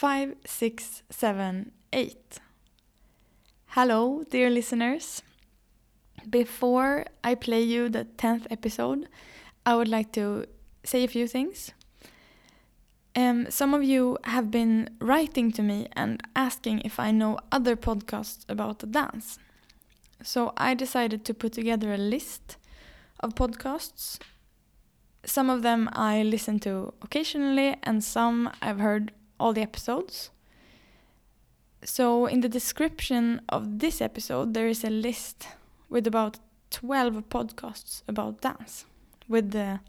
5, 6, 7, 8. Hello, dear listeners. Before I play you the 10th episode, I would like to say a few things. Some of you have been writing to me and asking if I know other podcasts about the dance. So I decided to put together a list of podcasts. Some of them I listen to occasionally, and some I've heard all the episodes. So in the description of this episode, there is a list with about 12 podcasts about dance, with the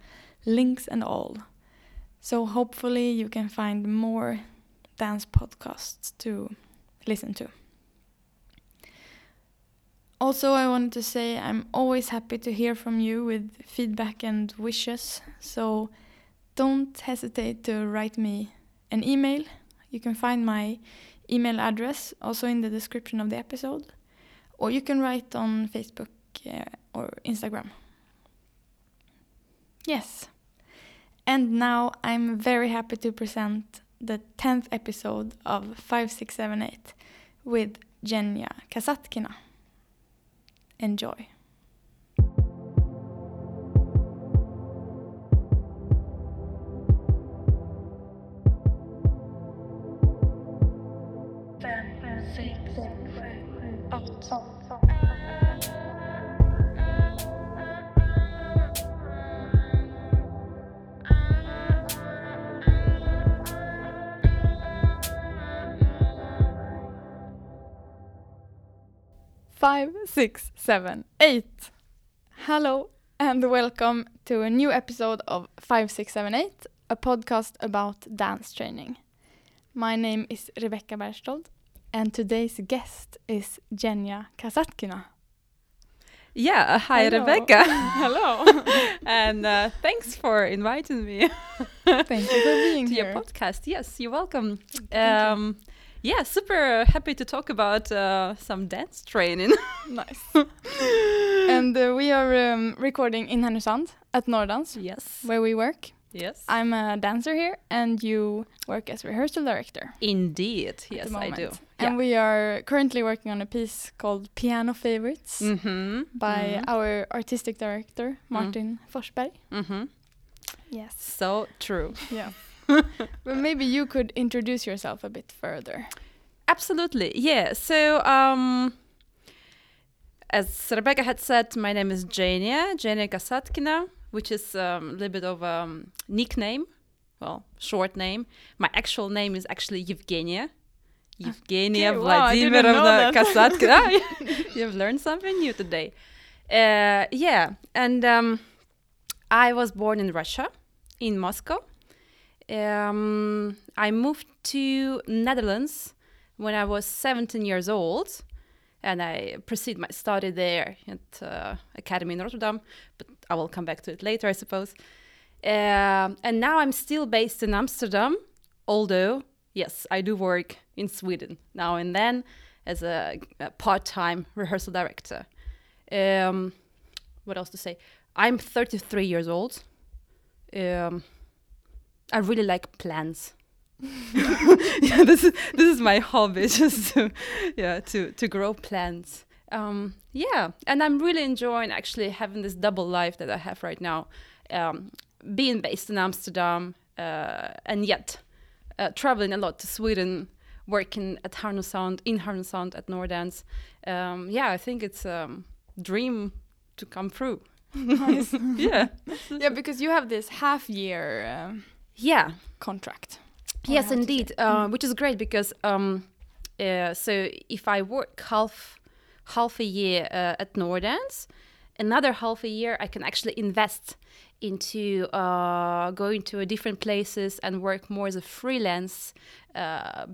links and all. So hopefully you can find more dance podcasts to listen to. Also, I wanted to say I'm always happy to hear from you with feedback and wishes. So don't hesitate to write me an email. You can find my email address also in the description of the episode. Or you can write on Facebook or Instagram. Yes. And now I'm very happy to present the 10th episode of 5, 6, 7, 8 with Jenya Kasatkina. Enjoy. Five, six, seven, eight. Hello and welcome to a new episode of 5, 6, 7, 8, a podcast about dance training. My name is Rebecca Bergstad, and today's guest is Jenya Kasatkina. Yeah, hi. Hello. Rebecca. Hello. And thanks for inviting me. Thank you for being to here. Your podcast. Yes, you're welcome. Yeah, super happy to talk about some dance training. Nice. And we are recording in Härnösand at Nordans. Yes. Where we work. Yes. I'm a dancer here, and you work as rehearsal director. Indeed. Yes, I do. And we are currently working on a piece called Piano Favorites by our artistic director, Martin Forsberg. Mm-hmm. Yes. So true. Yeah. But maybe you could introduce yourself a bit further. Absolutely, yeah. So, as Rebecca had said, my name is Jenya Kasatkina, which is a little bit of a nickname, well, short name. My actual name is actually Yevgenia okay, Vladimirovna Kasatkina. You've learned something new today. I was born in Russia, in Moscow. I moved to Netherlands when I was 17 years old, and I proceeded my study there at Academy in Rotterdam, but I will come back to it later, I suppose. And now I'm still based in Amsterdam, although, yes, I do work in Sweden now and then as a part-time rehearsal director. What else to say? I'm 33 years old. I really like plants. Yeah, this is my hobby, just to grow plants. And I'm really enjoying actually having this double life that I have right now, being based in Amsterdam and yet traveling a lot to Sweden, working at Härnösand, in Härnösand at Nordans. I think it's a dream to come through. Nice. Yeah. Yeah, because you have this half year. Contract. Yes, indeed, which is great because so if I work half a year at Nordans, another half a year I can actually invest into going to different places and work more as a freelance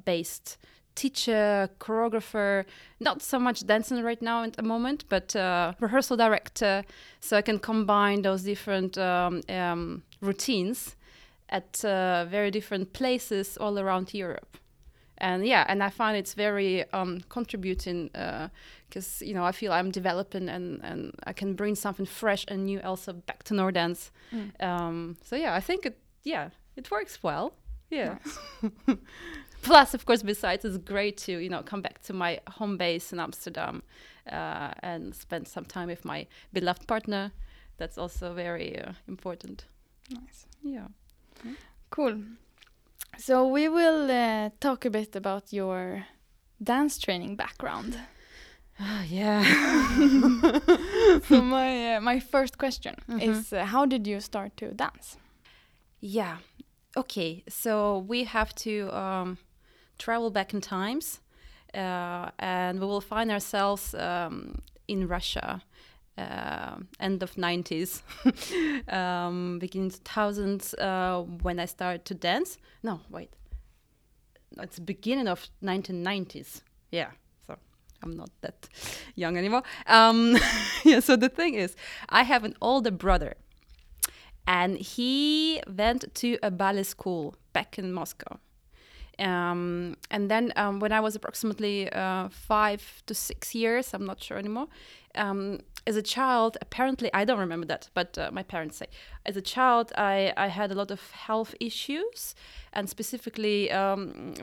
based teacher, choreographer, not so much dancing right now at the moment, but rehearsal director, so I can combine those different routines at very different places all around Europe. And I find it's very contributing because, I feel I'm developing and I can bring something fresh and new also back to Nordans. I think it works well. Yeah. Nice. Plus, of course, besides, it's great to, you know, come back to my home base in Amsterdam and spend some time with my beloved partner. That's also very important. Nice. Yeah. Mm-hmm. Cool. So we will talk a bit about your dance training background. Yeah. So my first question is how did you start to dance? Yeah. Okay. So we have to travel back in times, and we will find ourselves in Russia, end of 90s, beginning 2000s, when I started to dance. No, wait. It's beginning of 1990s. Yeah. I'm not that young anymore. Yeah, so the thing is, I have an older brother, and he went to a ballet school back in Moscow. And then when I was approximately 5 to 6 years, I'm not sure anymore, as a child, apparently, I don't remember that, but my parents say, as a child, I had a lot of health issues, and specifically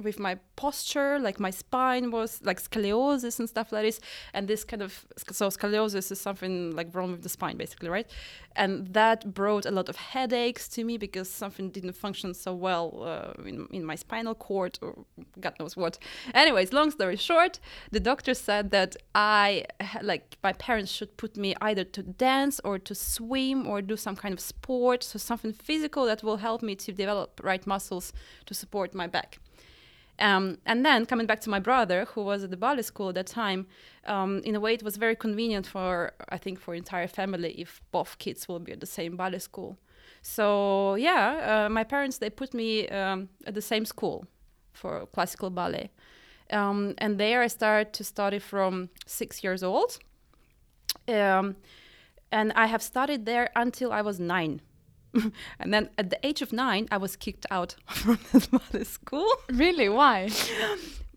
with my posture, like my spine was like scoliosis and stuff like this, and this kind of, so scoliosis is something like wrong with the spine, basically, right? And that brought a lot of headaches to me because something didn't function so well in my spinal cord, or God knows what. Anyways, long story short, the doctor said that my parents should put me either to dance or to swim or do some kind of sport, so something physical that will help me to develop right muscles to support my back. And then coming back to my brother, who was at the ballet school at that time, in a way it was very convenient for entire family if both kids will be at the same ballet school. So yeah, my parents, they put me at the same school for classical ballet. And there I started to study from 6 years old. And I have studied there until I was 9. And then at the age of 9, I was kicked out from the school. Really? Why?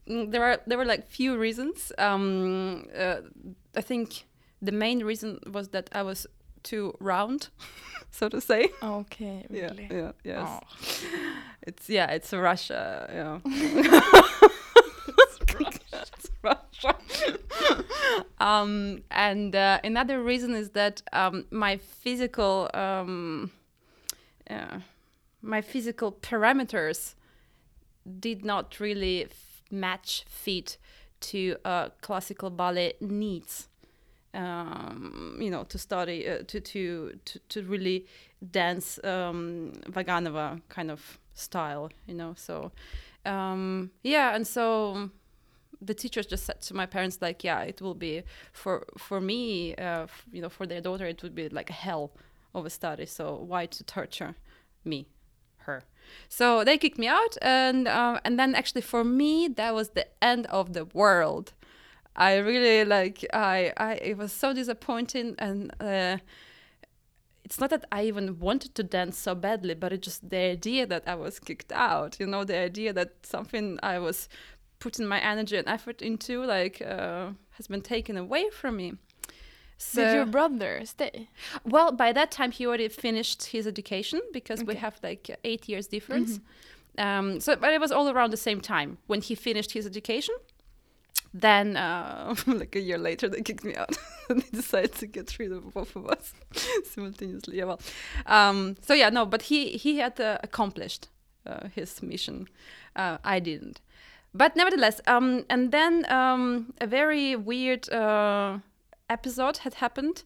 There were like few reasons. I think the main reason was that I was too round, so to say. Okay, really? Yeah, yes. Oh. It's Russia, yeah. And another reason is that my physical parameters did not really match fit to classical ballet needs. To study to really dance Vaganova kind of style. So and so. The teachers just said to my parents, like, yeah, it will be for me, for their daughter, it would be like a hell of a study. So why to torture her? So they kicked me out. And then actually for me, that was the end of the world. I really it was so disappointing. And it's not that I even wanted to dance so badly, but it's just the idea that I was kicked out, the idea that something I was putting my energy and effort into has been taken away from me. So did your brother stay? Well, by that time he already finished his education because we have 8 years difference. But it was all around the same time when he finished his education. Then a year later they kicked me out and they decided to get rid of both of us simultaneously. Yeah, well. But he had accomplished his mission. I didn't. But nevertheless, and then a very weird episode had happened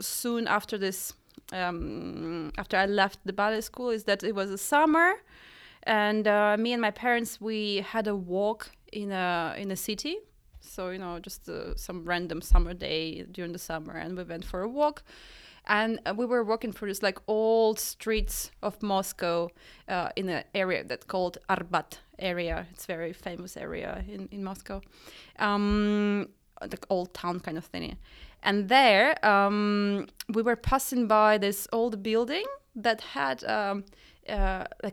soon after this, after I left the ballet school, is that it was a summer, and me and my parents, we had a walk in a city. So, just some random summer day during the summer, and we went for a walk. And we were walking through this old streets of Moscow in an area that's called Arbat area. It's a very famous area in Moscow, old town kind of thingy. And there we were passing by this old building that had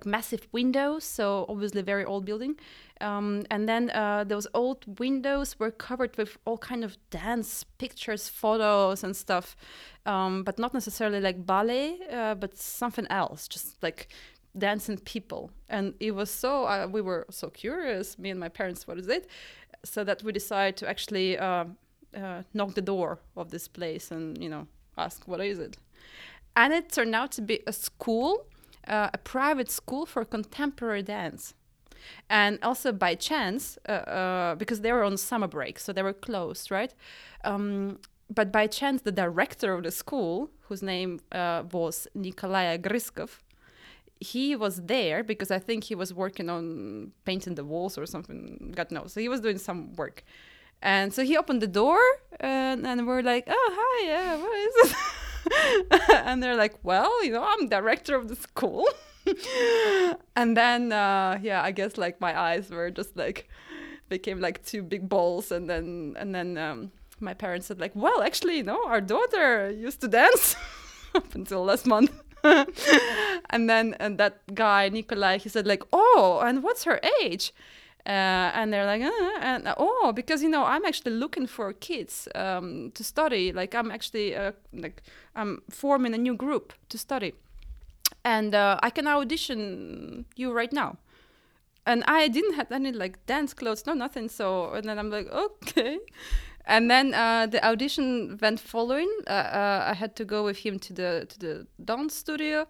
massive windows, so obviously very old building. And then those old windows were covered with all kind of dance pictures, photos and stuff, but not necessarily ballet, but something else, just dancing people. And it was so, we were so curious, me and my parents, what is it? So that we decided to actually knock the door of this place and, you know, ask, what is it? And it turned out to be a school, a private school for contemporary dance. And also by chance, because they were on summer break, so they were closed, right? But by chance, the director of the school, whose name was Nikolai Griskov, he was there because I think he was working on painting the walls or something, God knows. So he was doing some work. And so he opened the door and we're like, oh, hi, yeah, what is this? And they're like, well, you know, I'm director of the school. And then, yeah, I guess like my eyes were just like, became like two big balls. And then my parents said like, well, actually, you know, our daughter used to dance up until last month. and that guy, Nikolai, he said like, oh, and what's her age? And they're like, oh, because, you know, I'm actually looking for kids to study. Like I'm actually like I'm forming a new group to study. And I can audition you right now. And I didn't have any like dance clothes, no nothing. So, and then I'm like, okay. And then the audition went following. I had to go with him to the dance studio.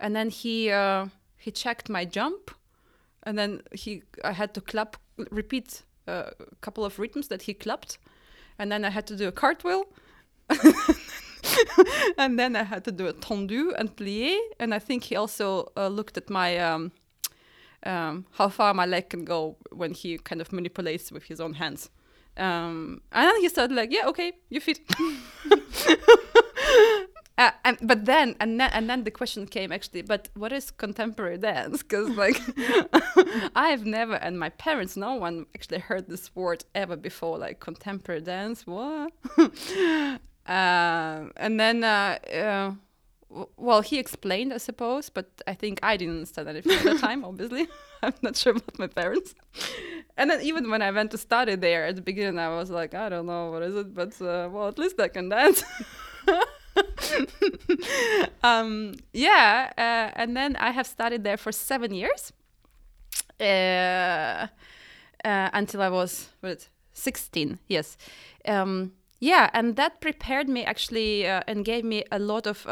And then he checked my jump. And then I had to repeat a couple of rhythms that he clapped. And then I had to do a cartwheel. And then I had to do a tendu and plié. And I think he also looked at my how far my leg can go when he kind of manipulates with his own hands. And then he said like, yeah, okay, you fit. But then the question came actually, but what is contemporary dance? Because like I've never, and my parents, no one actually heard this word ever before, like contemporary dance, what? And then he explained, I suppose, but I think I didn't understand anything at the time, obviously. I'm not sure about my parents. And then even when I went to study there at the beginning, I was like, I don't know, what is it? But, well, at least I can dance. And then I have studied there for 7 years until I was 16, yes. Yeah, and that prepared me actually and gave me a lot of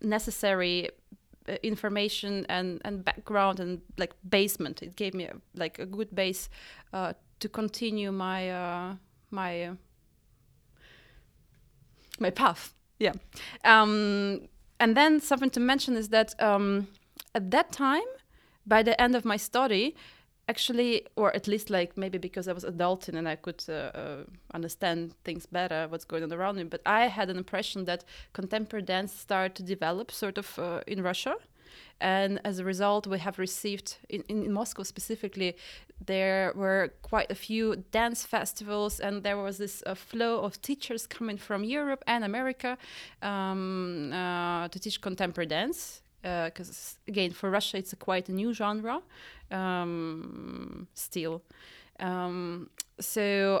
necessary information and background and like basement. It gave me a good base to continue my my path. Yeah, and then something to mention is that at that time, by the end of my study. Actually, or at least like maybe because I was adulting and I could understand things better, what's going on around me. But I had an impression that contemporary dance started to develop sort of in Russia. And as a result, we have received, in Moscow specifically, there were quite a few dance festivals and there was this flow of teachers coming from Europe and America to teach contemporary dance. Because again, for Russia, it's quite a new genre still. So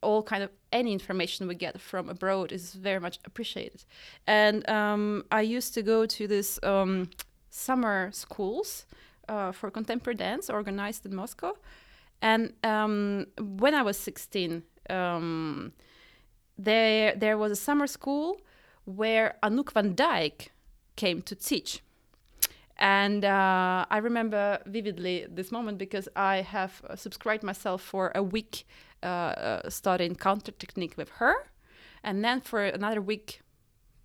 all kind of any information we get from abroad is very much appreciated. And I used to go to this summer schools for contemporary dance organized in Moscow. And when I was 16, there was a summer school where Anouk van Dyk came to teach. And I remember vividly this moment because I have subscribed myself for a week studying counter technique with her. And then for another week,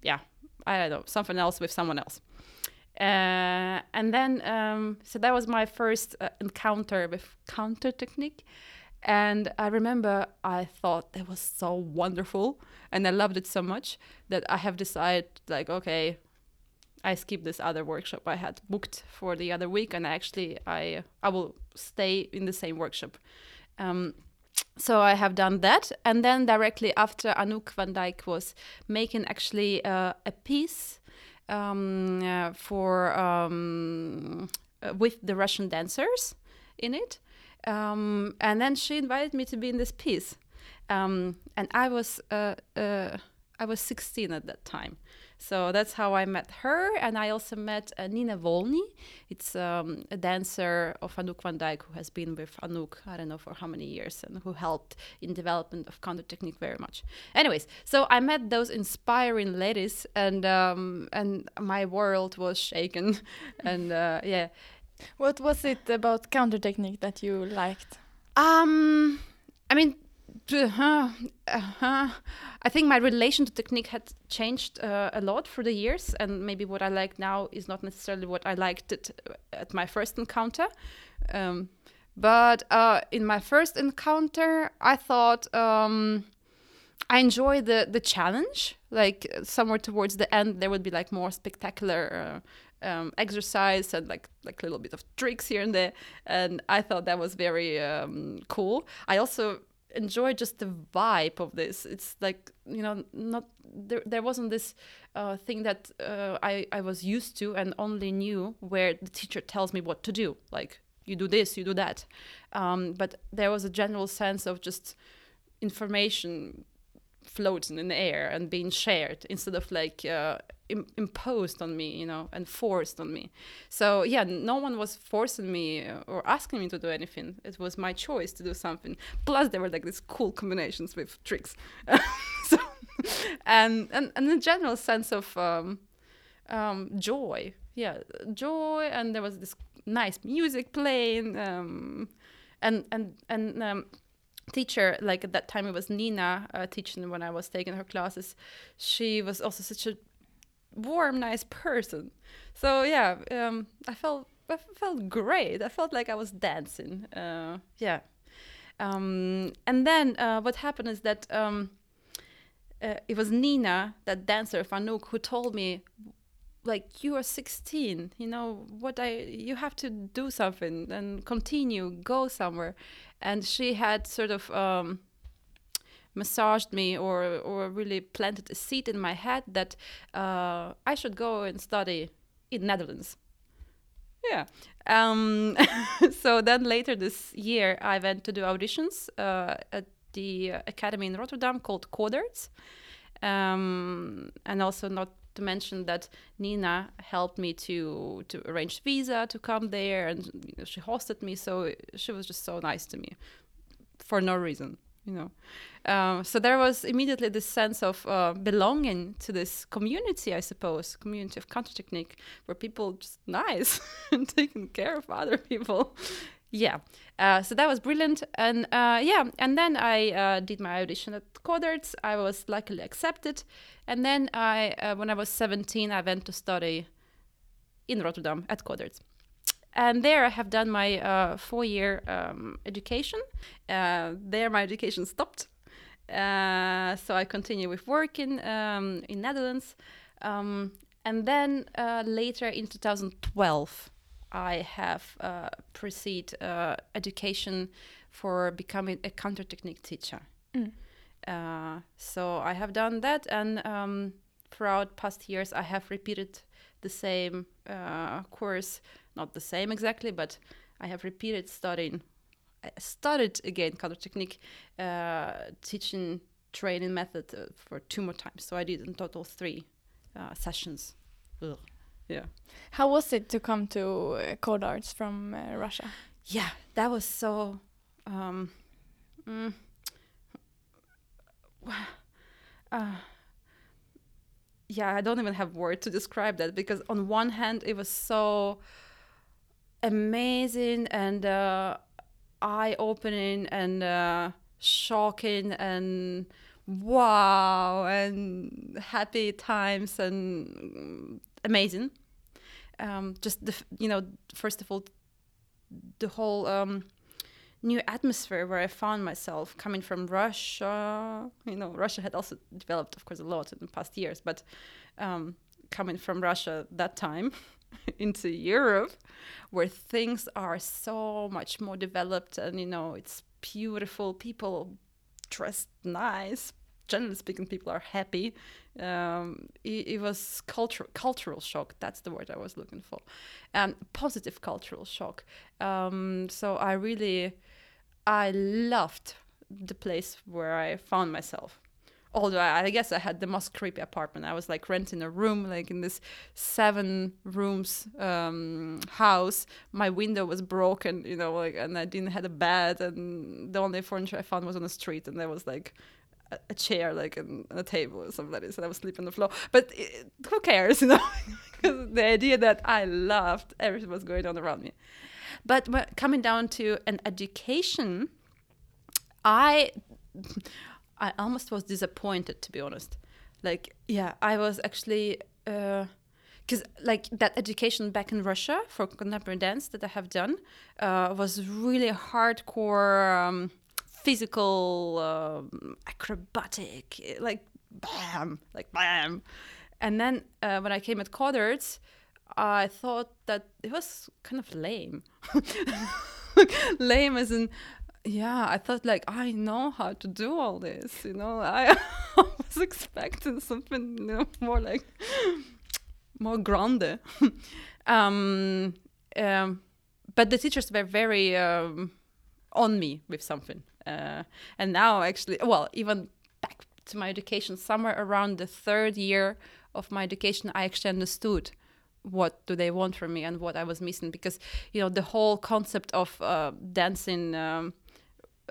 yeah, I don't know, something else with someone else. And then, so that was my first encounter with counter technique. And I remember I thought that was so wonderful and I loved it so much that I have decided like, okay, I skipped this other workshop I had booked for the other week, and I will stay in the same workshop. So I have done that, and then directly after Anouk van Dyk was making actually a piece for with the Russian dancers in it, and then she invited me to be in this piece, and I was 16 at that time. So that's how I met her. And I also met Nina Volny. It's a dancer of Anouk van Dijk, who has been with Anouk, I don't know for how many years, and who helped in development of counter technique very much. Anyways, so I met those inspiring ladies, and my world was shaken. And yeah. What was it about counter technique that you liked? I mean, I think my relation to technique had changed a lot through the years, and maybe what I like now is not necessarily what I liked at my first encounter. But in my first encounter, I thought I enjoy the challenge. Like somewhere towards the end, there would be like more spectacular exercise and like a little bit of tricks here and there, and I thought that was very cool. I also enjoy just the vibe of this. It's like, you know, not there wasn't this thing that I was used to and only knew where the teacher tells me what to do, like you do this, you do that, but there was a general sense of just information floating in the air and being shared instead of like imposed on me, you know, and forced on me. So yeah, no one was forcing me or asking me to do anything. It was my choice to do something. Plus there were like these cool combinations with tricks. So, and a general sense of joy. Yeah, joy. And there was this nice music playing, teacher, like at that time it was Nina teaching when I was taking her classes. She was also such a warm, nice person. So yeah, I felt great. I felt like I was dancing. And then what happened is that it was Nina, that dancer Fanouk, who told me, like, you are 16, you know what, you have to do something and continue, go somewhere. And she had sort of massaged me or really planted a seed in my head that I should go and study in Netherlands. Yeah. So then later this year, I went to do auditions at the academy in Rotterdam called Codarts. And also not to mention that Nina helped me to arrange visa to come there, and you know, she hosted me, so she was just so nice to me for no reason, you know. So there was immediately this sense of belonging to this community, I suppose, community of counter technique, where people just nice and taking care of other people. Yeah, so that was brilliant. And and then I did my audition at Codarts. I was luckily accepted. And then I, when I was 17, I went to study in Rotterdam at Codarts. And there I have done my 4-year education. There my education stopped. So I continue with working in Netherlands. And then later in 2012, I have pursued education for becoming a counter technique teacher. Mm. So I have done that, and throughout past years I have repeated the same course, not the same exactly, but I have repeated studying. I studied again counter technique teaching training method for 2 more times. So I did in total 3 sessions. Ugh. Yeah. How was it to come to Codarts from Russia? Yeah, that was so... yeah, I don't even have words to describe that, because on one hand it was so amazing and eye-opening and shocking and wow and happy times and amazing. Just the first of all, the whole new atmosphere where I found myself coming from Russia. You know, Russia had also developed, of course, a lot in the past years, but coming from Russia that time into Europe, where things are so much more developed, and you know, it's beautiful, people dressed nice, generally speaking, people are happy. It was cultural shock. That's the word I was looking for. Positive cultural shock. So I loved the place where I found myself. although I guess I had the most creepy apartment. I was like renting a room, like in this 7 rooms house. My window was broken, you know, like, and I didn't have a bed, and the only furniture I found was on the street, and there was like a chair, like, and a table or something like this, and I was sleeping on the floor. But who cares, you know? Because the idea that I loved everything was going on around me. But coming down to an education, I almost was disappointed, to be honest. Like, yeah, I was actually, because like that education back in Russia for contemporary dance that I have done was really hardcore, physical, acrobatic, like bam. And then when I came at Kodard's, I thought that it was kind of lame. Lame as in, yeah, I thought like, I know how to do all this, you know. I was expecting something, you know, more like, more grande. But the teachers were very on me with something. And now actually, well, even back to my education, somewhere around the 3rd year of my education, I actually understood what do they want from me and what I was missing. Because, you know, the whole concept of dancing,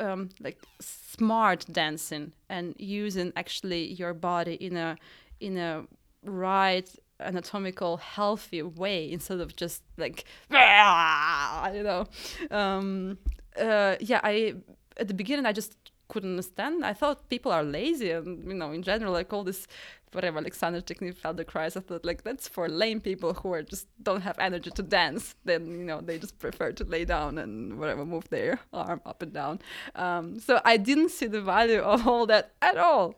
like smart dancing and using actually your body in a right anatomical healthy way, instead of just like, you know, I at the beginning I just couldn't understand. I thought people are lazy, and, you know, in general, like all this whatever Alexander technique, Feldenkrais, I thought like that's for lame people who are just don't have energy to dance. Then, you know, they just prefer to lay down and whatever, move their arm up and down. So I didn't see the value of all that at all.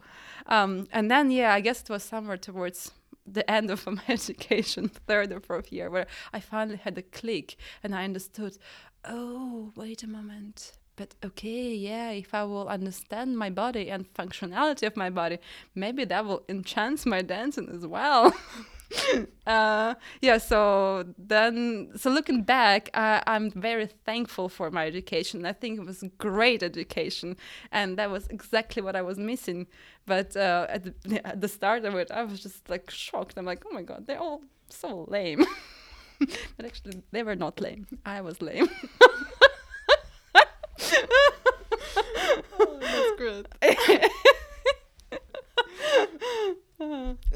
And then, yeah, I guess it was somewhere towards the end of my education, 3rd or 4th year, where I finally had a click and I understood, oh, wait a moment. But okay, yeah, if I will understand my body and functionality of my body, maybe that will enhance my dancing as well. So looking back, I'm very thankful for my education. I think it was great education, and that was exactly what I was missing. But at the start of it, I was just like shocked. I'm like, oh my God, they're all so lame. But actually, they were not lame. I was lame. Oh, that's great.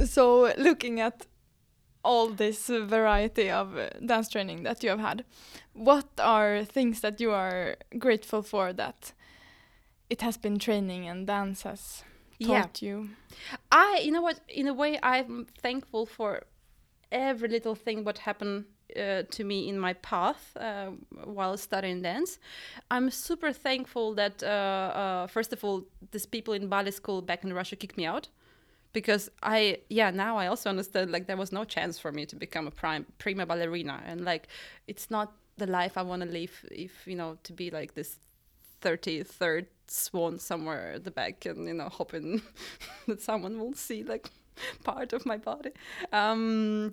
So, looking at all this variety of dance training that you have had, what are things that you are grateful for that it has been training and dance has taught you? You know what, in a way, I'm thankful for every little thing what happened to me in my path while studying dance. I'm super thankful that, first of all, these people in ballet school back in Russia kicked me out, because now I also understand, like, there was no chance for me to become a prima ballerina. And, like, it's not the life I want to live, if, you know, to be like this 33rd swan somewhere at the back and, you know, hoping that someone will see, like, part of my body. So I'm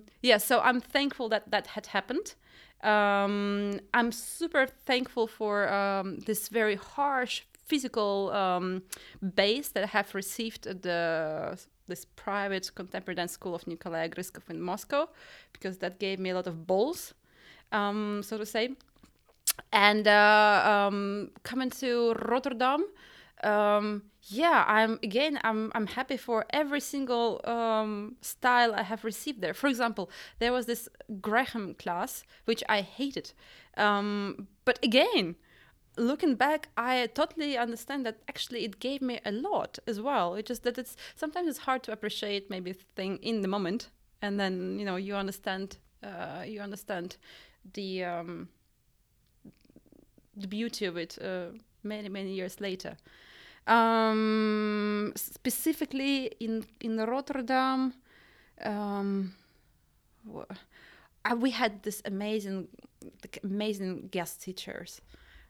thankful that had happened. I'm super thankful for this very harsh physical base that I have received at this private contemporary dance school of Nikolai Griskov in Moscow, because that gave me a lot of balls, so to say. And coming to Rotterdam, I'm happy for every single style I have received there. For example, there was this Graham class, which I hated. But again, looking back, I totally understand that actually it gave me a lot as well. It's just that sometimes it's hard to appreciate maybe thing in the moment, and then, you know, you understand the beauty of it many, many years later. Specifically in Rotterdam, we had this amazing guest teachers.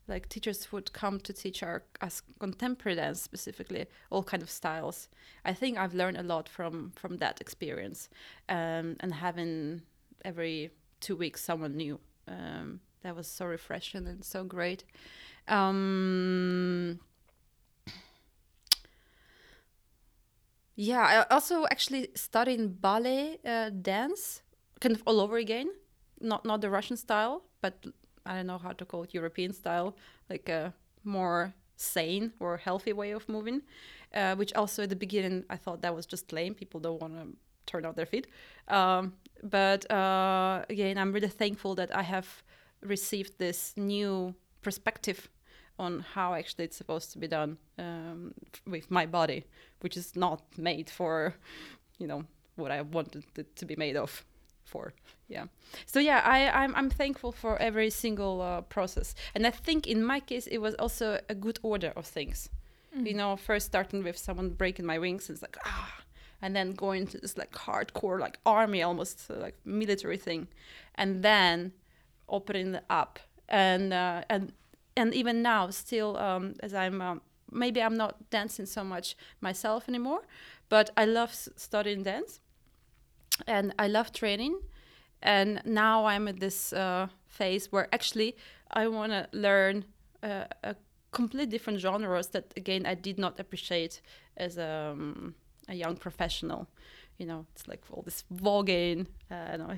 Like, teachers would come to teach us contemporary dance, specifically all kind of styles. I think I've learned a lot from that experience, and having every 2 weeks someone new. That was so refreshing and so great. Yeah, I also actually studied ballet dance, kind of all over again. Not the Russian style, but I don't know how to call it, European style, like a more sane or healthy way of moving. Which also at the beginning I thought that was just lame. People don't want to turn out their feet. But again, I'm really thankful that I have received this new perspective on how actually it's supposed to be done with my body, which is not made for, what I wanted it to be made of for. Yeah. So yeah, I'm thankful for every single process. And I think in my case, it was also a good order of things. Mm-hmm. First starting with someone breaking my wings, and it's like, and then going to this like hardcore, like army, almost like military thing. And then opening it up and even now still as I'm maybe I'm not dancing so much myself anymore, but I love studying dance and I love training, and now I'm at this phase where actually I want to learn a complete different genres that again I did not appreciate as a young professional. It's like all this voguing,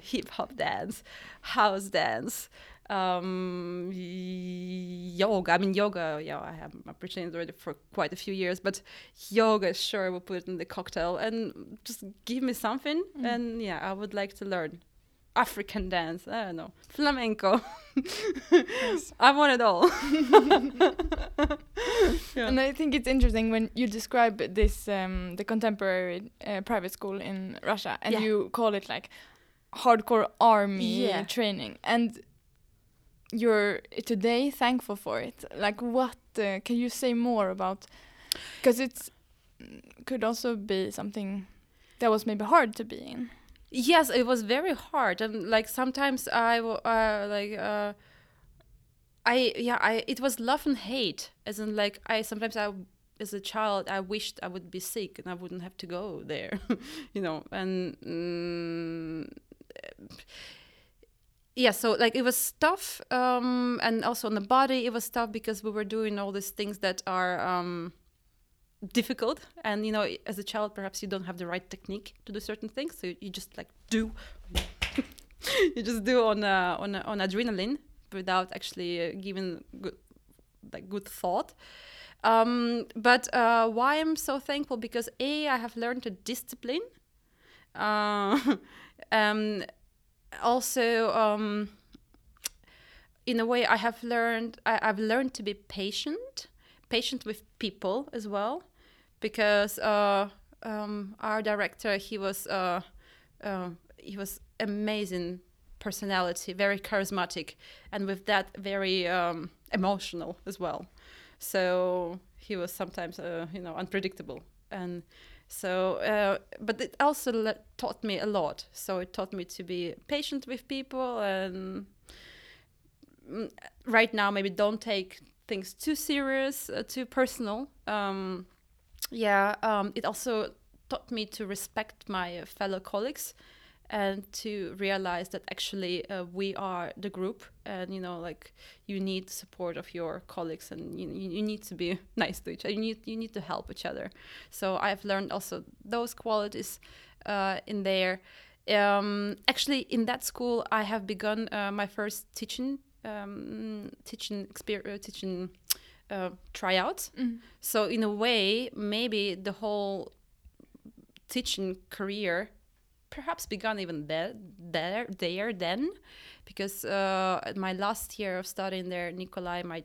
hip hop dance, house dance, yoga. I mean, yoga, yeah, I have appreciated already for quite a few years, but yoga, sure, we'll put it in the cocktail and just give me something. Mm. And yeah, I would like to learn African dance, I don't know, flamenco. Yes. I want it all. Yeah. And I think it's interesting when you describe this, the contemporary private school in Russia, and yeah. You call it like hardcore army training, and you're today thankful for it. Like, what can you say more about? Because it could also be something that was maybe hard to be in. Yes, it was very hard, and like sometimes it was love and hate. As in, like sometimes as a child I wished I would be sick and I wouldn't have to go there, and. Yeah, so like it was tough, and also on the body it was tough because we were doing all these things that are difficult, and as a child perhaps you don't have the right technique to do certain things, so you just like do, on adrenaline without actually giving good thought. But why I'm so thankful, because I have learned to discipline. Also, in a way, I've learned to be patient with people as well, because our director, he was amazing personality, very charismatic, and with that very emotional as well. So he was sometimes unpredictable, and so but it also taught me a lot. So it taught me to be patient with people, and right now maybe don't take things too serious, too personal. It also taught me to respect my fellow colleagues and to realize that actually we are the group, and you need support of your colleagues, and you need to be nice to each other, you need to help each other. So I've learned also those qualities in there. Actually in that school I have begun my first teaching tryouts. Mm. So in a way, maybe the whole teaching career perhaps began even there then, because at my last year of studying there, Nikolai, my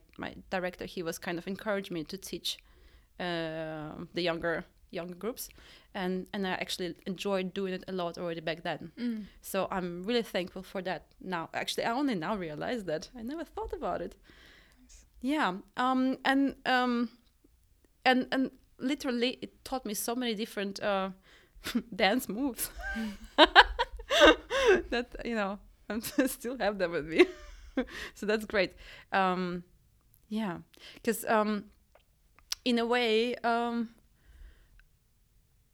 director, he was kind of encouraged me to teach the younger groups, and I actually enjoyed doing it a lot already back then. Mm. So I'm really thankful for that now. Actually, I only now realize that. I never thought about it. Nice. Yeah, and literally it taught me so many different dance moves that I still have them with me. So that's great. Because in a way,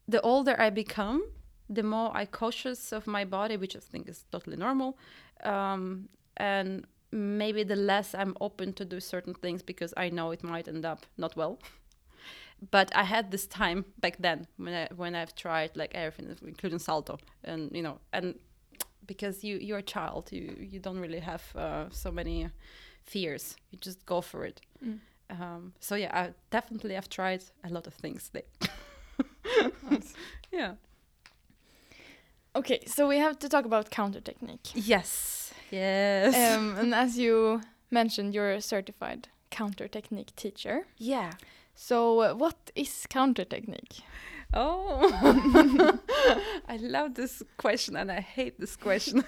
the older I become, the more I cautious of my body, which I think is totally normal, and maybe the less I'm open to do certain things because I know it might end up not well. But I had this time back then when I've tried like everything, including salto, and you know, and because you're a child, you don't really have so many fears. You just go for it. Mm. So yeah, I've tried a lot of things there. Nice. Yeah. Okay, so we have to talk about counter technique. Yes. And as you mentioned, you're a certified counter technique teacher. Yeah. So what is counter technique? Oh, I love this question and I hate this question.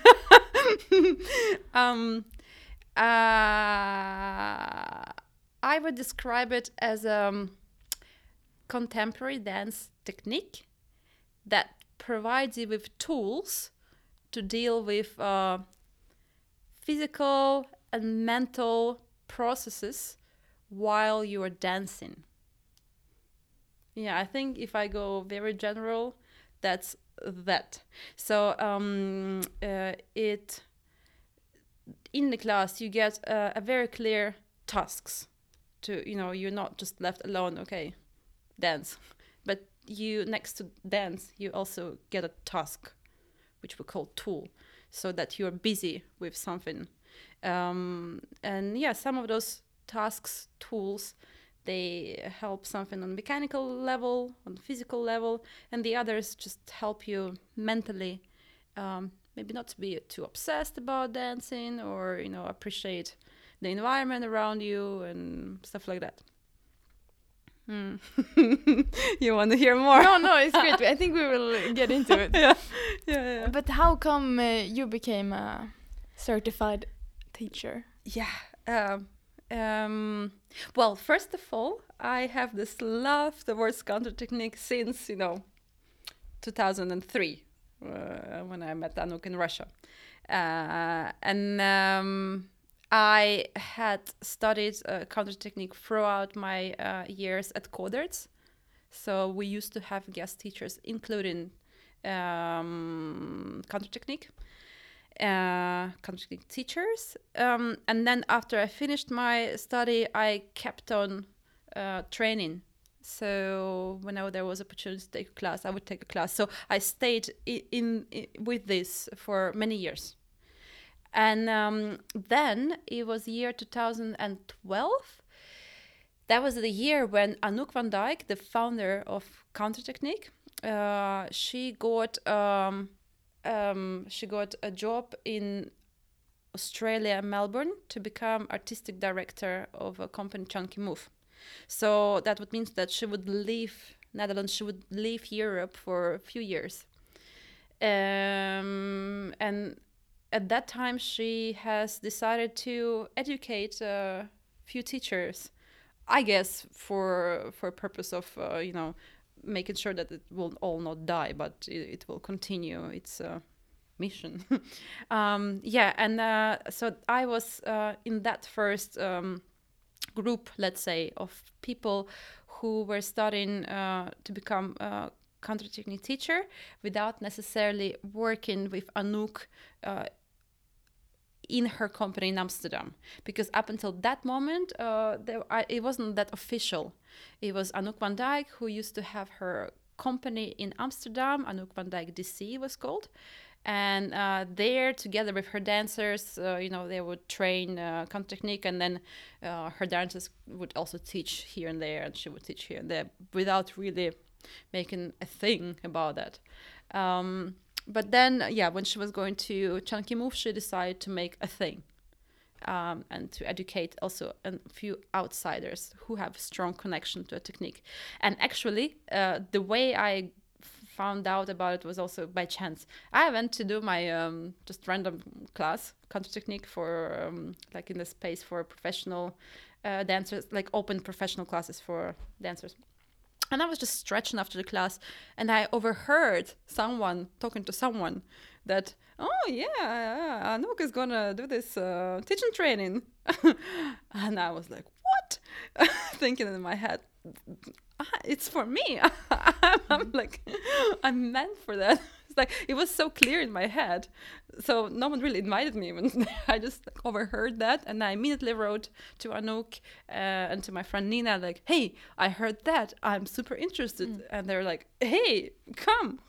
I would describe it as a contemporary dance technique that provides you with tools to deal with physical and mental processes while you are dancing. Yeah, I think if I go very general, that's that. So in the class you get a very clear tasks to, you know, you're not just left alone, okay, dance. But you, next to dance, you also get a task, which we call tool, so that you're busy with something. And yeah, some of those tasks, tools, they help something on mechanical level, on physical level, and the others just help you mentally, maybe not to be too obsessed about dancing, or, you know, appreciate the environment around you and stuff like that. Mm. You want to hear more? No, it's great. I think we will get into it. Yeah. But how come you became a certified teacher? Yeah. Well, first of all, I have this love towards counter technique since, you know, 2003, when I met Anouk in Russia, and I had studied counter technique throughout my years at Coderts. So we used to have guest teachers, including counter technique, teachers. And then after I finished my study, I kept on training. So whenever there was opportunity to take a class, I would take a class. So I stayed in with this for many years. And then it was year 2012. That was the year when Anouk van Dijk, the founder of Counter Technique, she got a job in Australia, Melbourne, to become artistic director of a company, Chunky Move. So that would mean that she would leave Netherlands, she would leave Europe for a few years, and at that time, she has decided to educate a few teachers, I guess, for purpose of, you know, making sure that it will all not die, but it will continue its mission. So I was in that first group, let's say, of people who were studying to become counter technique teacher without necessarily working with Anouk in her company in Amsterdam, because up until that moment it wasn't that official. It was Anouk van Dijk who used to have her company in Amsterdam. Anouk van Dijk DC was called, and there, together with her dancers, you know, they would train counter technique, and then her dancers would also teach here and there, and she would teach here and there without really making a thing about that. But then, yeah, when she was going to Chunky Move, she decided to make a thing, and to educate also a few outsiders who have strong connection to a technique. And actually, the way I found out about it was also by chance. I went to do my just random class, counter technique, for like in the space for professional dancers, like open professional classes for dancers. And I was just stretching after the class, and I overheard someone talking to someone that, oh yeah, Anouk is gonna do this teaching training. And I was like, what? Thinking in my head, it's for me. I'm like, I'm meant for that. like, it was so clear in my head. So no one really invited me even. I just overheard that, and I immediately wrote to Anouk and to my friend Nina, like, hey, I heard that, I'm super interested. And they were like, hey, come.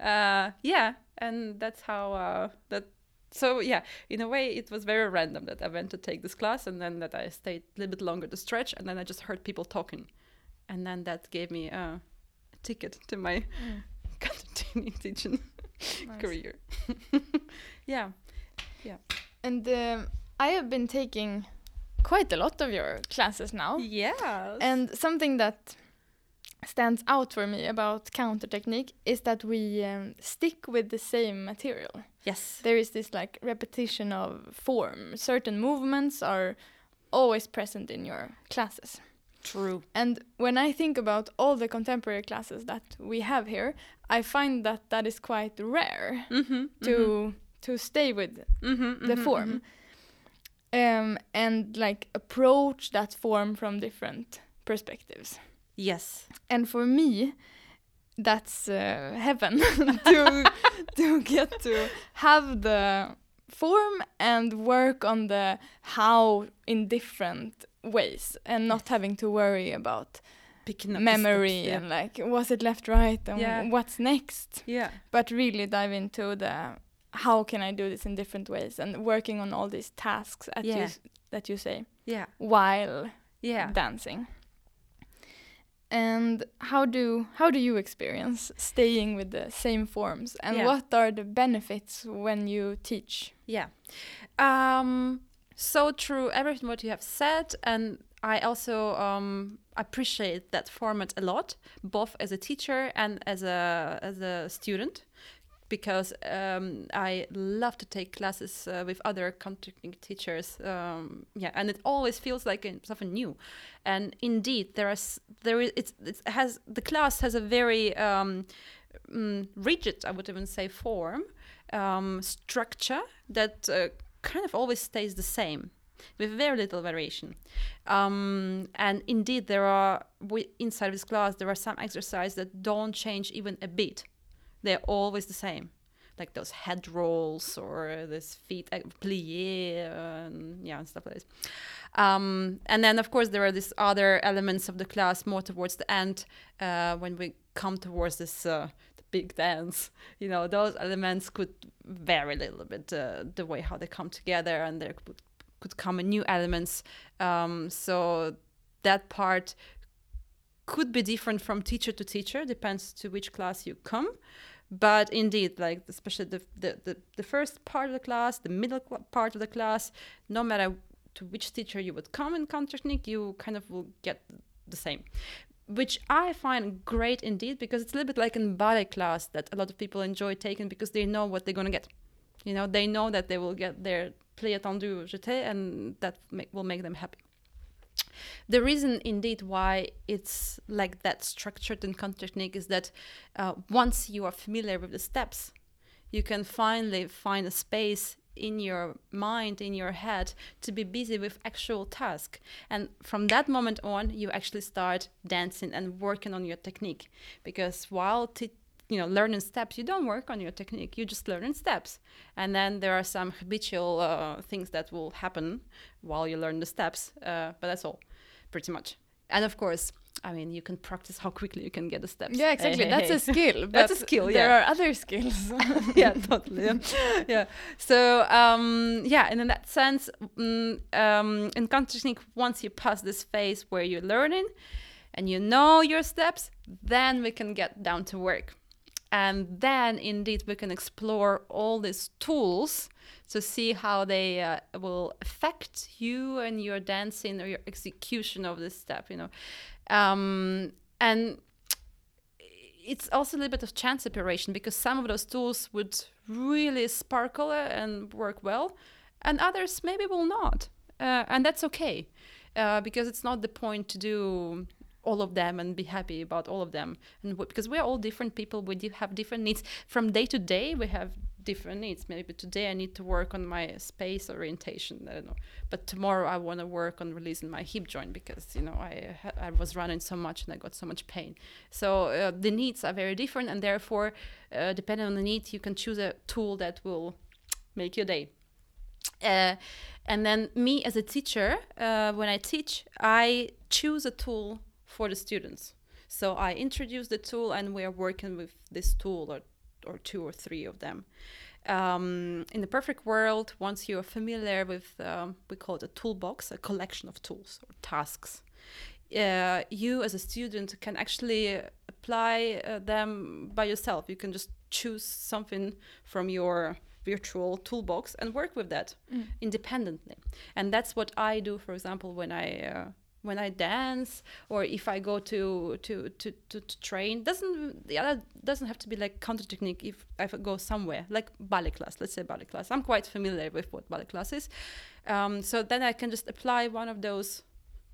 Yeah, and that's how that. So yeah, in a way, it was very random that I went to take this class, and then that I stayed a little bit longer to stretch, and then I just heard people talking, and then that gave me a ticket to my continuing teaching career. Yeah, yeah. And I have been taking quite a lot of your classes now. Yeah. And something that stands out for me about counter technique is that we stick with the same material. Yes. There is this like repetition of form. Certain movements are always present in your classes. True. And when I think about all the contemporary classes that we have here, I find that that is quite rare to stay with the form and like approach that form from different perspectives. Yes. And for me, that's heaven to get to have the form and work on the how in different ways, and not having to worry about picking up memory steps, and like, was it left, right, and what's next? Yeah. But really dive into the how can I do this in different ways, and working on all these tasks that you say while dancing. And how do you experience staying with the same forms, and what are the benefits when you teach? So true, everything what you have said, and I also appreciate that format a lot, both as a teacher and as a student, because I love to take classes with other counter-technique teachers, and it always feels like something new. And indeed, the class has a very rigid, I would even say, form structure that kind of always stays the same, with very little variation. And indeed, inside this class, there are some exercises that don't change even a bit. They're always the same, like those head rolls or this feet plié and stuff like this. And then, of course, there are these other elements of the class more towards the end when we come towards this big dance. You know, those elements could vary a little bit, the way how they come together, and there could come new elements. So that part could be different from teacher to teacher, depends to which class you come. But indeed, like especially the first part of the class, the middle part of the class, no matter to which teacher you would come in counter technique, you kind of will get the same, which I find great indeed, because it's a little bit like in ballet class that a lot of people enjoy taking, because they know what they're going to get. You know, they know that they will get their plié tendu jeté, and that will make them happy. The reason, indeed, why it's like that structured in counter technique is that once you are familiar with the steps, you can finally find a space in your mind, in your head, to be busy with actual task. And from that moment on, you actually start dancing and working on your technique. Because while learning steps, you don't work on your technique, you just learn in steps. And then there are some habitual things that will happen while you learn the steps, but that's all, pretty much. And of course, I mean, you can practice how quickly you can get the steps. Yeah, exactly. That's a skill. That's a skill, yeah. There are other skills. Yeah, totally. Yeah. So, and in that sense, in counter technique, once you pass this phase where you're learning and you know your steps, then we can get down to work. And then, indeed, we can explore all these tools to see how they will affect you and your dancing or your execution of this step, you know. And it's also a little bit of chance separation, because some of those tools would really sparkle and work well, and others maybe will not. And that's okay, because it's not the point to do all of them and be happy about all of them, and because we're all different people, we do have different needs from day to day, we have different needs. Maybe today I need to work on my space orientation, I don't know. But tomorrow I want to work on releasing my hip joint because, you know, I was running so much and I got so much pain. So the needs are very different, and therefore, depending on the need, you can choose a tool that will make your day. And then me as a teacher, when I teach, I choose a tool for the students. So I introduce the tool and we are working with this tool or two or three of them. In the perfect world, once you are familiar with, we call it a toolbox, a collection of tools or tasks, you as a student can actually apply them by yourself. You can just choose something from your virtual toolbox and work with that independently. And that's what I do, for example, when I dance, or if I go to train. Doesn't have to be like counter technique. If I go somewhere like ballet class, let's say ballet class, I'm quite familiar with what ballet class is, so then I can just apply one of those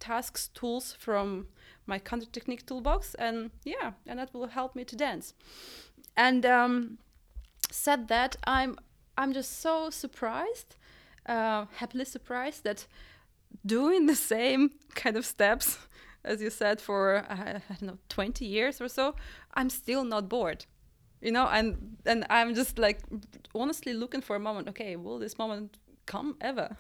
tasks, tools from my counter technique toolbox, and that will help me to dance. And said that, I'm just so surprised, happily surprised, that doing the same kind of steps, as you said, for, I don't know, 20 years or so, I'm still not bored, you know, and I'm just like honestly looking for a moment, okay, will this moment come ever?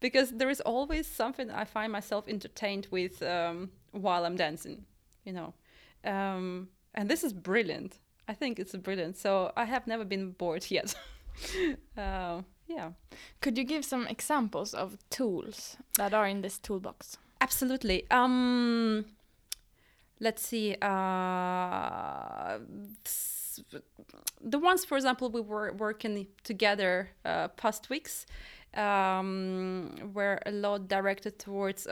Because there is always something I find myself entertained with while I'm dancing, you know, and this is brilliant. I think it's brilliant. So I have never been bored yet. Yeah. Could you give some examples of tools that are in this toolbox? Absolutely. Let's see. The ones, for example, we were working together past weeks, were a lot directed towards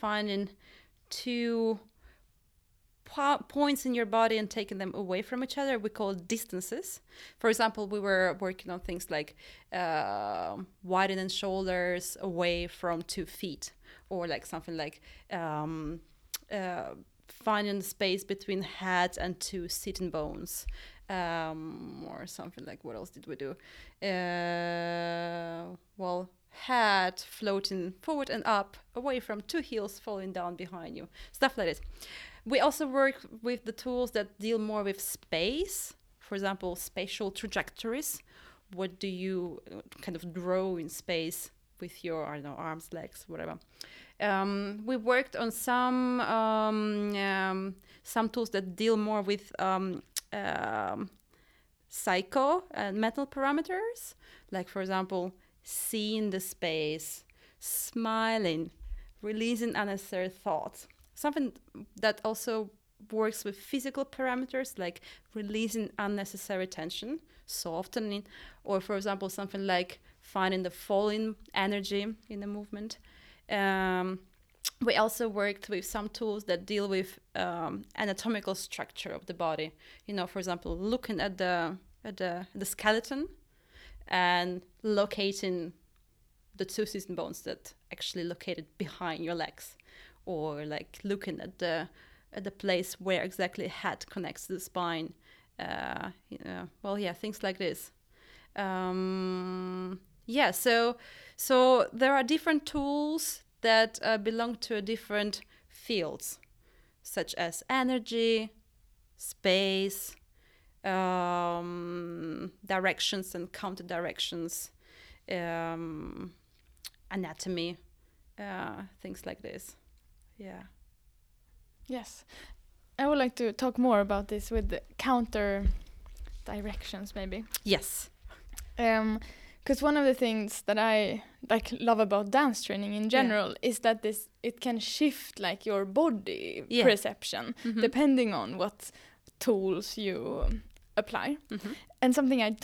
finding two points in your body and taking them away from each other. We call distances. For example, we were working on things like widening shoulders away from 2 feet, or like something like finding space between head and two sitting bones, or something like, what else did we do? Well, head floating forward and up, away from two heels falling down behind you, stuff like this. We also work with the tools that deal more with space, for example, spatial trajectories. What do you kind of draw in space with your, I don't know, arms, legs, whatever. We worked on some tools that deal more with psycho and mental parameters, like, for example, seeing the space, smiling, releasing unnecessary thoughts. Something that also works with physical parameters, like releasing unnecessary tension, softening, or, for example, something like finding the falling energy in the movement. We also worked with some tools that deal with anatomical structure of the body. You know, for example, looking at the skeleton and locating the two sitting bones that actually located behind your legs, or like looking at the place where exactly head connects to the spine, you know, well, yeah, things like this. Yeah, so there are different tools that belong to different fields, such as energy, space, directions and counter directions, anatomy, things like this. Yeah. Yes. I would like to talk more about this with the counter directions, maybe. Yes. Because one of the things that I love about dance training in general is that it can shift like your body perception depending on what tools you apply. And something I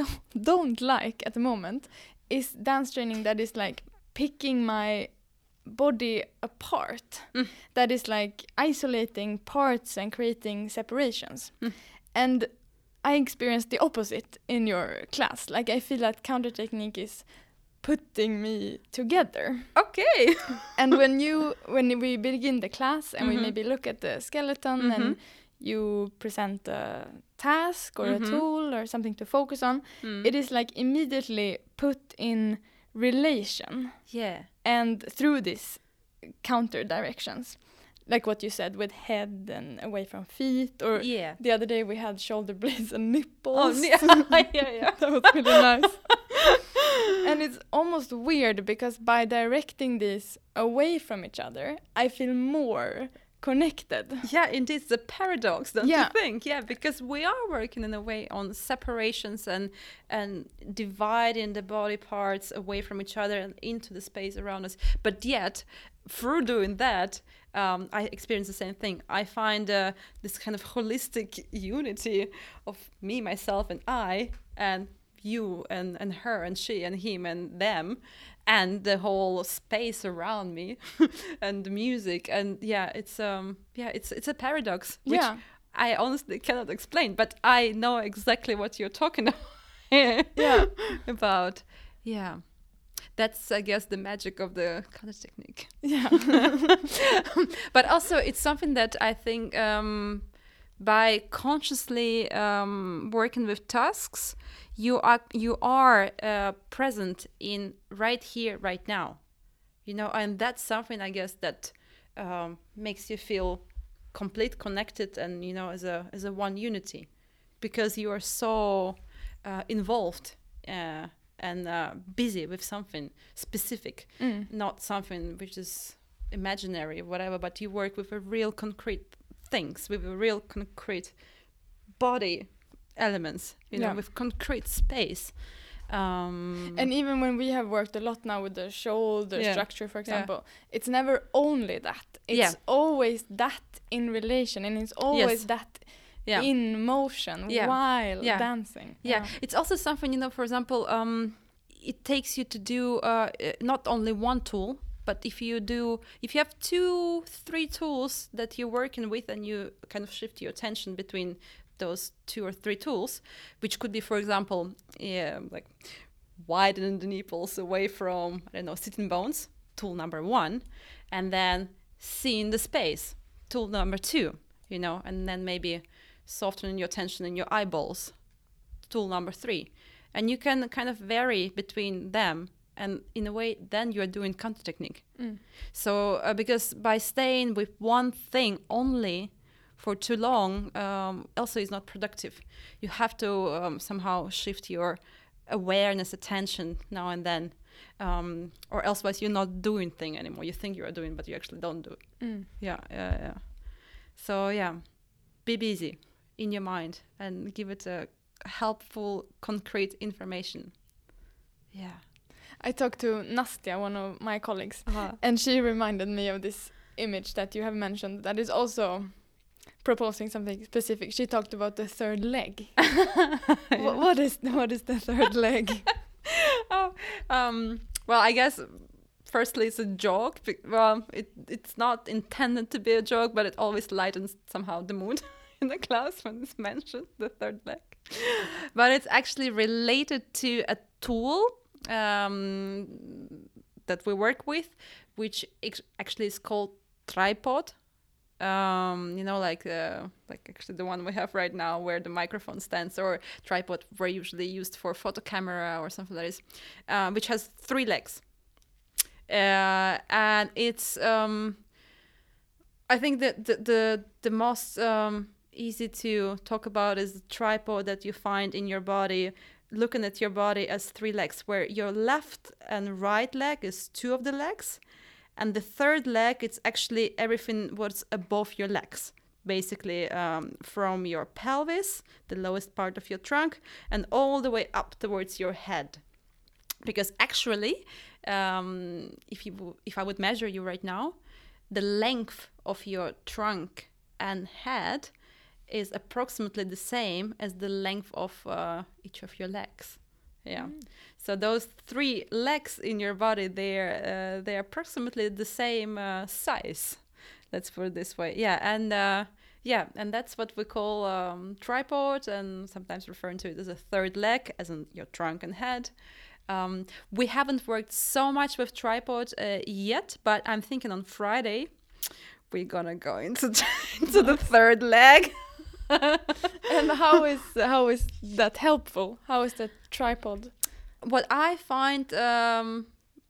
don't like at the moment is dance training that is like picking my body apart, that is like isolating parts and creating separations. And I experienced the opposite in your class. Like, I feel that counter technique is putting me together. Okay. And when we begin the class and we maybe look at the skeleton and you present the task or a tool or something to focus on, it is like immediately put in relation. Yeah. And through this counter directions. Like what you said with head and away from feet, or the other day we had shoulder blades and nipples. Oh, yeah. That was really nice. And it's almost weird because by directing these away from each other, I feel more connected. Yeah, indeed, it's a paradox, don't you think? Yeah, because we are working in a way on separations and dividing the body parts away from each other and into the space around us. But yet, through doing that, I experience the same thing. I find this kind of holistic unity of me, myself, and I, and you, and her, and she, and him, and them, and the whole space around me, and the music, and it's a paradox which I honestly cannot explain, but I know exactly what you're talking about. Yeah. That's, I guess, the magic of the color technique. Yeah. But also, it's something that I think by consciously working with tasks, you are present in right here, right now. You know, and that's something, I guess, that makes you feel complete, connected, and, you know, as a one unity, because you are so involved. And busy with something specific, not something which is imaginary, whatever, but you work with a real concrete things, with a real concrete body elements, you know, with concrete space. And even when we have worked a lot now with the shoulder structure, for example, it's never only that. It's always that in relation, and it's always that in motion while dancing. Yeah. It's also something, you know, for example, it takes you to do not only one tool, but if you have 2-3 tools that you're working with and you kind of shift your attention between those 2 or 3 tools, which could be, for example, like widening the nipples away from, I don't know, sitting bones, tool number 1, and then seeing the space, tool number 2, you know, and then maybe softening your tension in your eyeballs, tool number 3. And you can kind of vary between them. And in a way, then you're doing counter technique. So because by staying with one thing only for too long, also is not productive. You have to somehow shift your awareness, attention now and then. Or elsewise, you're not doing thing anymore. You think you are doing, but you actually don't do it. Yeah. So yeah, be busy in your mind and give it a helpful, concrete information. Yeah. I talked to Nastya, one of my colleagues, and she reminded me of this image that you have mentioned that is also proposing something specific. She talked about the third leg. What is the third leg? Well, I guess firstly, it's a joke. Well, it's not intended to be a joke, but it always lightens somehow the mood in the class when it's mentioned, the third leg. But it's actually related to a tool that we work with, which actually is called tripod. You know, like actually the one we have right now where the microphone stands, or tripod were usually used for photo camera or something like this, which has 3 legs. And it's, I think that the most easy to talk about is the tripod that you find in your body, looking at your body as 3 legs, where your left and right leg is 2 of the legs, and the third leg, it's actually everything what's above your legs, basically from your pelvis, the lowest part of your trunk, and all the way up towards your head. Because actually, if I would measure you right now, the length of your trunk and head is approximately the same as the length of each of your legs. Yeah. So those 3 legs in your body, they're approximately the same size. Let's put it this way. Yeah. And and that's what we call tripod, and sometimes referring to it as a third leg, as in your trunk and head. We haven't worked so much with tripod yet, but I'm thinking on Friday we're gonna go into the third leg. And how is that helpful? How is that tripod? What I find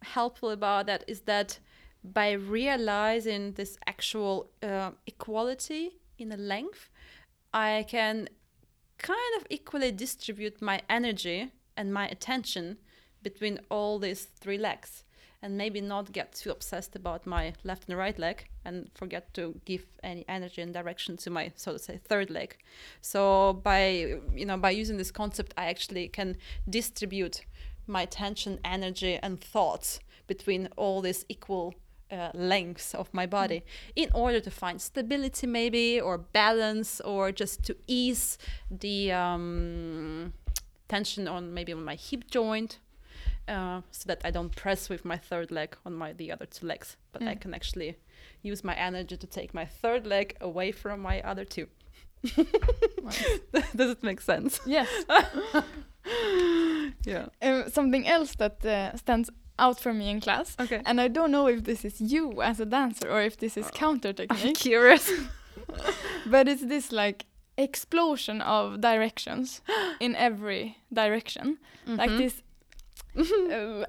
helpful about that is that by realizing this actual equality in the length, I can kind of equally distribute my energy and my attention between all these three legs, and maybe not get too obsessed about my left and right leg and forget to give any energy and direction to my, so to say, third leg. So by using this concept, I actually can distribute my attention, energy and thoughts between all these equal lengths of my body, in order to find stability maybe, or balance, or just to ease the tension on maybe on my hip joint, so that I don't press with my third leg on the other two legs, but I can actually use my energy to take my third leg away from my other two. Does it make sense? Yes. Yeah. Something else that stands out for me in class, okay, and I don't know if this is you as a dancer or if this is counter technique. I'm curious. But it's this like explosion of directions in every direction, like this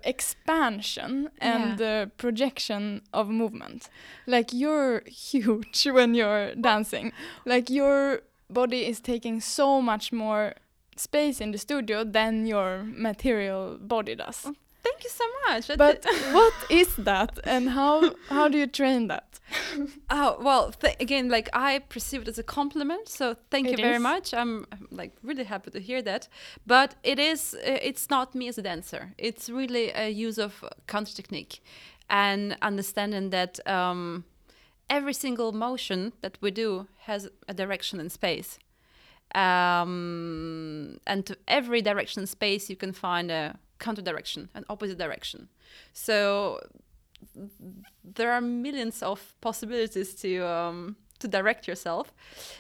expansion and projection of movement. Like, you're huge when you're dancing. Like, your body is taking so much more space in the studio than your material body does. Thank you so much. But what is that, and how do you train that? Oh, well, again, like, I perceive it as a compliment, so thank you very much. I'm like really happy to hear that. But it's not me as a dancer. It's really a use of counter technique, and understanding that every single motion that we do has a direction in space. And to every direction in space, you can find a counter direction, an opposite direction. So there are millions of possibilities to direct yourself.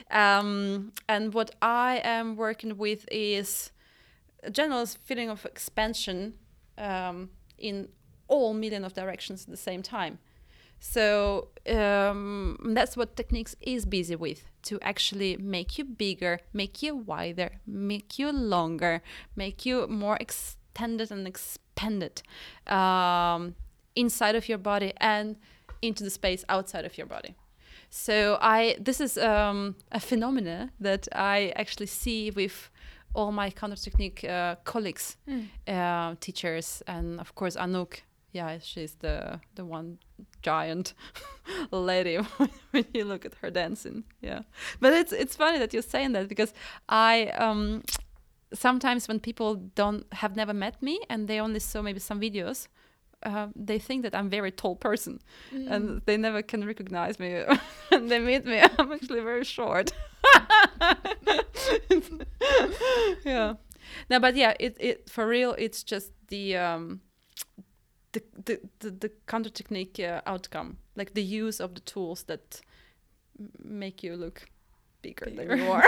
And what I am working with is a general feeling of expansion in all million of directions at the same time. So that's what techniques is busy with, to actually make you bigger, make you wider, make you longer, make you more extended and expanded inside of your body and into the space outside of your body. So this is a phenomena that I actually see with all my counter technique colleagues, teachers, and of course Anouk. Yeah, she's the one giant lady when you look at her dancing. Yeah, but it's funny that you're saying that, because I sometimes when people have never met me and they only saw maybe some videos, they think that I'm a very tall person, and they never can recognize me. And they meet me, I'm actually very short. Yeah, no, but yeah, it for real. It's just the counter technique outcome, like the use of the tools that make you look bigger than you are.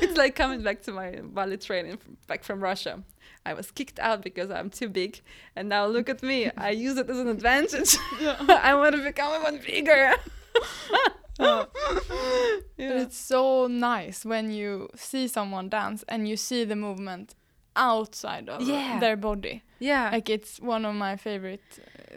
It's like coming back to my ballet training back from Russia. I was kicked out because I'm too big, and now look at me. I use it as an advantage. Yeah. I want to become even bigger. Yeah. It's so nice when you see someone dance and you see the movement outside of their body. Yeah, like, it's one of my favorite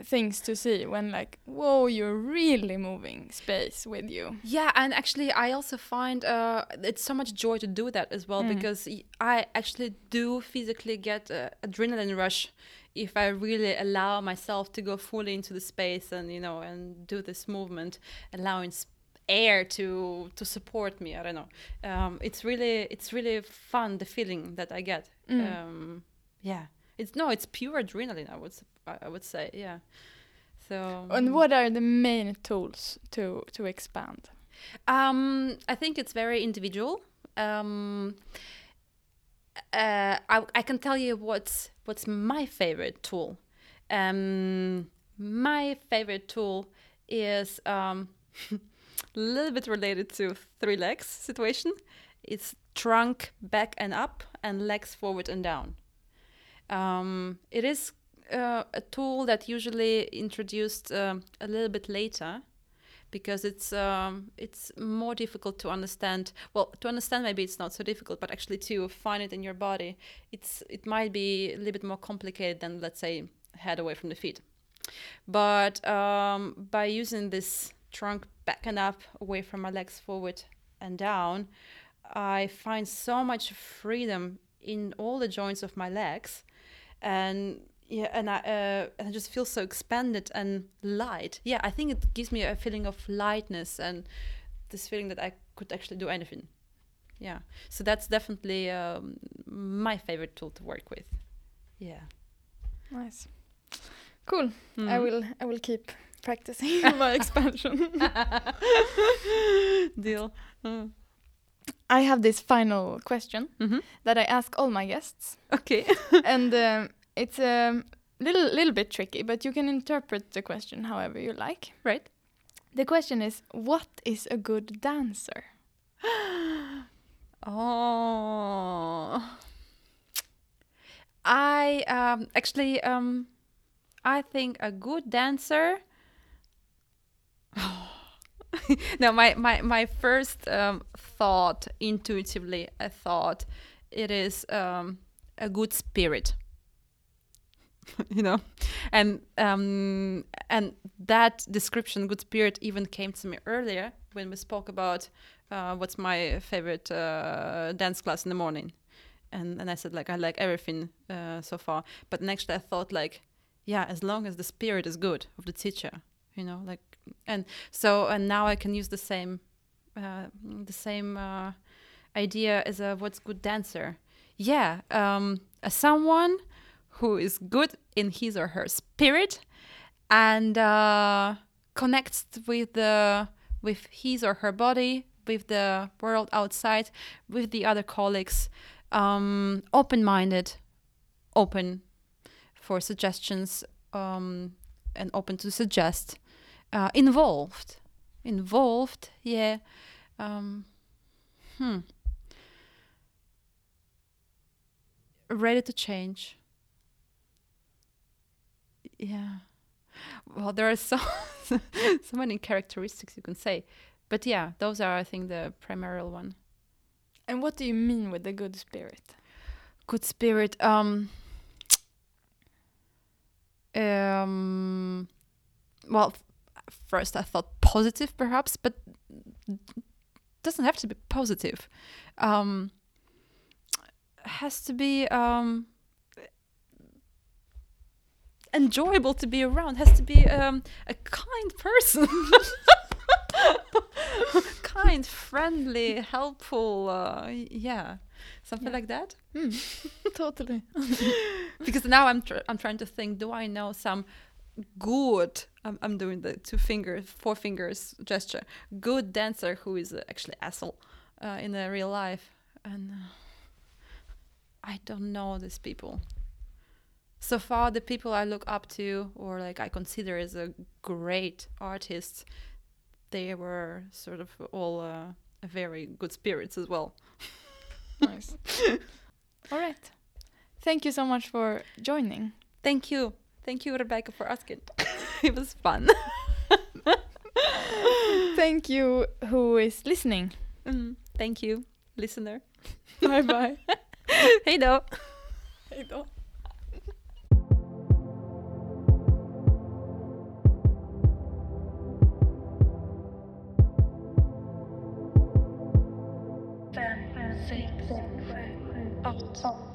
things to see, when like, whoa, you're really moving space with you. Yeah, and actually I also find it's so much joy to do that as well, because I actually do physically get adrenaline rush if I really allow myself to go fully into the space and and do this movement, allowing air to support me. I don't know. It's really fun, the feeling that I get. Yeah. It's pure adrenaline, I would say. Yeah. So. And what are the main tools to expand? I think it's very individual. I can tell you what's my favorite tool. My favorite tool is a little bit related to three legs situation. It's trunk back and up, and legs forward and down. It is a tool that usually introduced a little bit later, because it's more difficult to understand. Well, to understand maybe it's not so difficult, but actually to find it in your body, it might be a little bit more complicated than, let's say, head away from the feet. But by using this trunk back and up, away from my legs, forward and down, I find so much freedom in all the joints of my legs, and I just feel so expanded and light. Yeah, I think it gives me a feeling of lightness and this feeling that I could actually do anything. Yeah, so that's definitely my favorite tool to work with. Yeah. Nice. Cool. Mm-hmm. I will keep practicing my expansion. Deal. Mm. I have this final question that I ask all my guests. Okay. And it's a little bit tricky, but you can interpret the question however you like. Right. The question is, what is a good dancer? Oh. I think a good dancer. No, my first thought, intuitively, I thought it is a good spirit. You know, and that description, good spirit, even came to me earlier when we spoke about what's my favorite dance class in the morning, and I said, like, I like everything so far, but next I thought, like, yeah, as long as the spirit is good of the teacher, you know, like, and now I can use the same idea as a what's good dancer. Yeah, someone who is good in his or her spirit and connects with his or her body, with the world outside, with the other colleagues, open-minded, open for suggestions, and open to suggest, involved, yeah. Ready to change. Yeah. Well, there are so many characteristics you can say, but yeah, those are, I think, the primary one. And what do you mean with the good spirit? Good spirit. Well, first I thought positive, perhaps, but doesn't have to be positive. Has to be enjoyable to be around, has to be a kind person. Kind, friendly, helpful, yeah, something like that. Totally. Because now I'm trying to think, do I know some good, I'm doing the four fingers gesture, good dancer who is actually asshole in the real life, and I don't know these people. So far, the people I look up to, or like I consider as a great artist, they were sort of all very good spirits as well. Nice. All right. Thank you so much for joining. Thank you. Thank you, Rebecca, for asking. It was fun. Thank you, who is listening. Thank you, listener. Bye-bye. Hej då. Hej då. Fem, sex, sju, åtta.